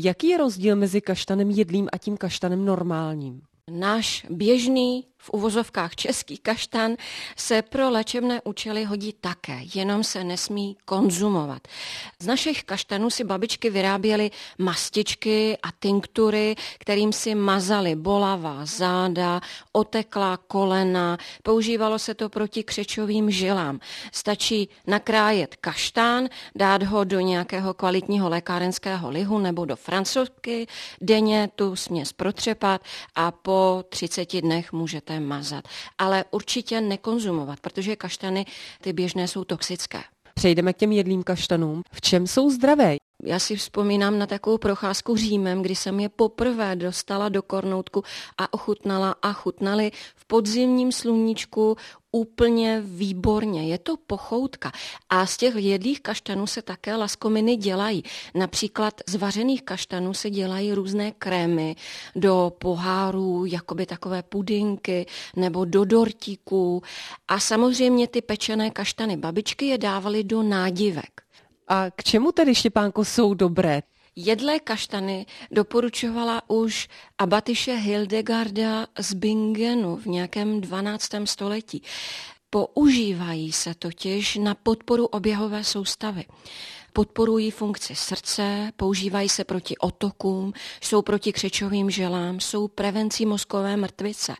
Jaký je rozdíl mezi kaštanem jedlým a tím kaštanem normálním? Náš běžný, v uvozovkách český kaštan, se pro léčebné účely hodí také, jenom se nesmí konzumovat. Z našich kaštanů si babičky vyráběly mastičky a tinktury, kterým si mazaly bolavá záda, oteklá kolena, používalo se to proti křečovým žilám. Stačí nakrájet kaštán, dát ho do nějakého kvalitního lékárenského lihu nebo do francouzky, denně tu směs protřepat a po 30 dnech můžete mazat. Ale určitě nekonzumovat, protože kaštany, ty běžné, jsou toxické. Přejdeme k těm jedlým kaštanům. V čem jsou zdravé? Já si vzpomínám na takovou procházku Římem, kdy jsem je poprvé dostala do kornoutku a ochutnala a chutnali v podzimním sluníčku úplně výborně. Je to pochoutka. A z těch jedlých kaštanů se také laskominy dělají. Například z vařených kaštanů se dělají různé krémy do pohárů, jakoby takové pudinky, nebo do dortíků. A samozřejmě ty pečené kaštany. Babičky je dávaly do nádivek. A k čemu tedy, Štěpánko, jsou dobré? Jedlé kaštany doporučovala už abatyše Hildegarda z Bingenu v nějakém 12. století. Používají se totiž na podporu oběhové soustavy. Podporují funkci srdce, používají se proti otokům, jsou proti křečovým žilám, jsou prevencí mozkové mrtvice.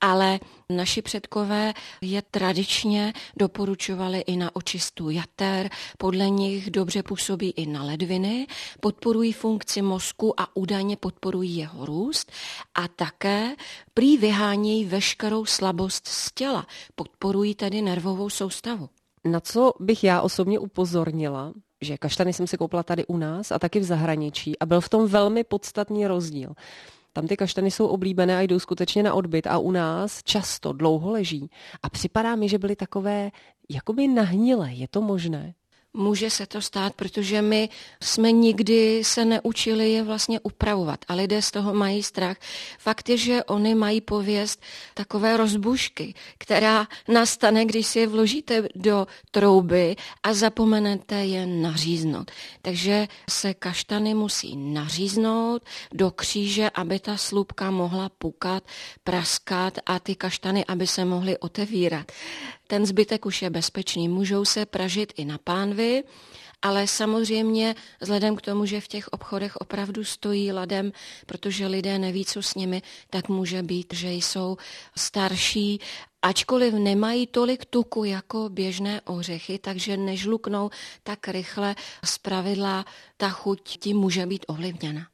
Ale naši předkové je tradičně doporučovali i na očistu jater, podle nich dobře působí i na ledviny, podporují funkci mozku a údajně podporují jeho růst a také prý vyhánějí veškerou slabost z těla, podporují tedy nervovou soustavu. Na co bych já osobně upozornila, že kaštany jsem si koupila tady u nás a taky v zahraničí a byl v tom velmi podstatný rozdíl. Tam ty kaštany jsou oblíbené a jdou skutečně na odbyt a u nás často dlouho leží. A připadá mi, že byly takové jakoby nahnilé. Je to možné? Může se to stát, protože my jsme nikdy se neučili je vlastně upravovat a lidé z toho mají strach. Fakt je, že oni mají pověst takové rozbušky, která nastane, když si je vložíte do trouby a zapomenete je naříznout. Takže se kaštany musí naříznout do kříže, aby ta slupka mohla pukat, praskat a ty kaštany, aby se mohly otevírat. Ten zbytek už je bezpečný, můžou se pražit i na pánvi, ale samozřejmě vzhledem k tomu, že v těch obchodech opravdu stojí ladem, protože lidé neví, co s nimi, tak může být, že jsou starší, ačkoliv nemají tolik tuku jako běžné ořechy, takže nežluknou tak rychle, zpravidla ta chuť tím může být ovlivněna.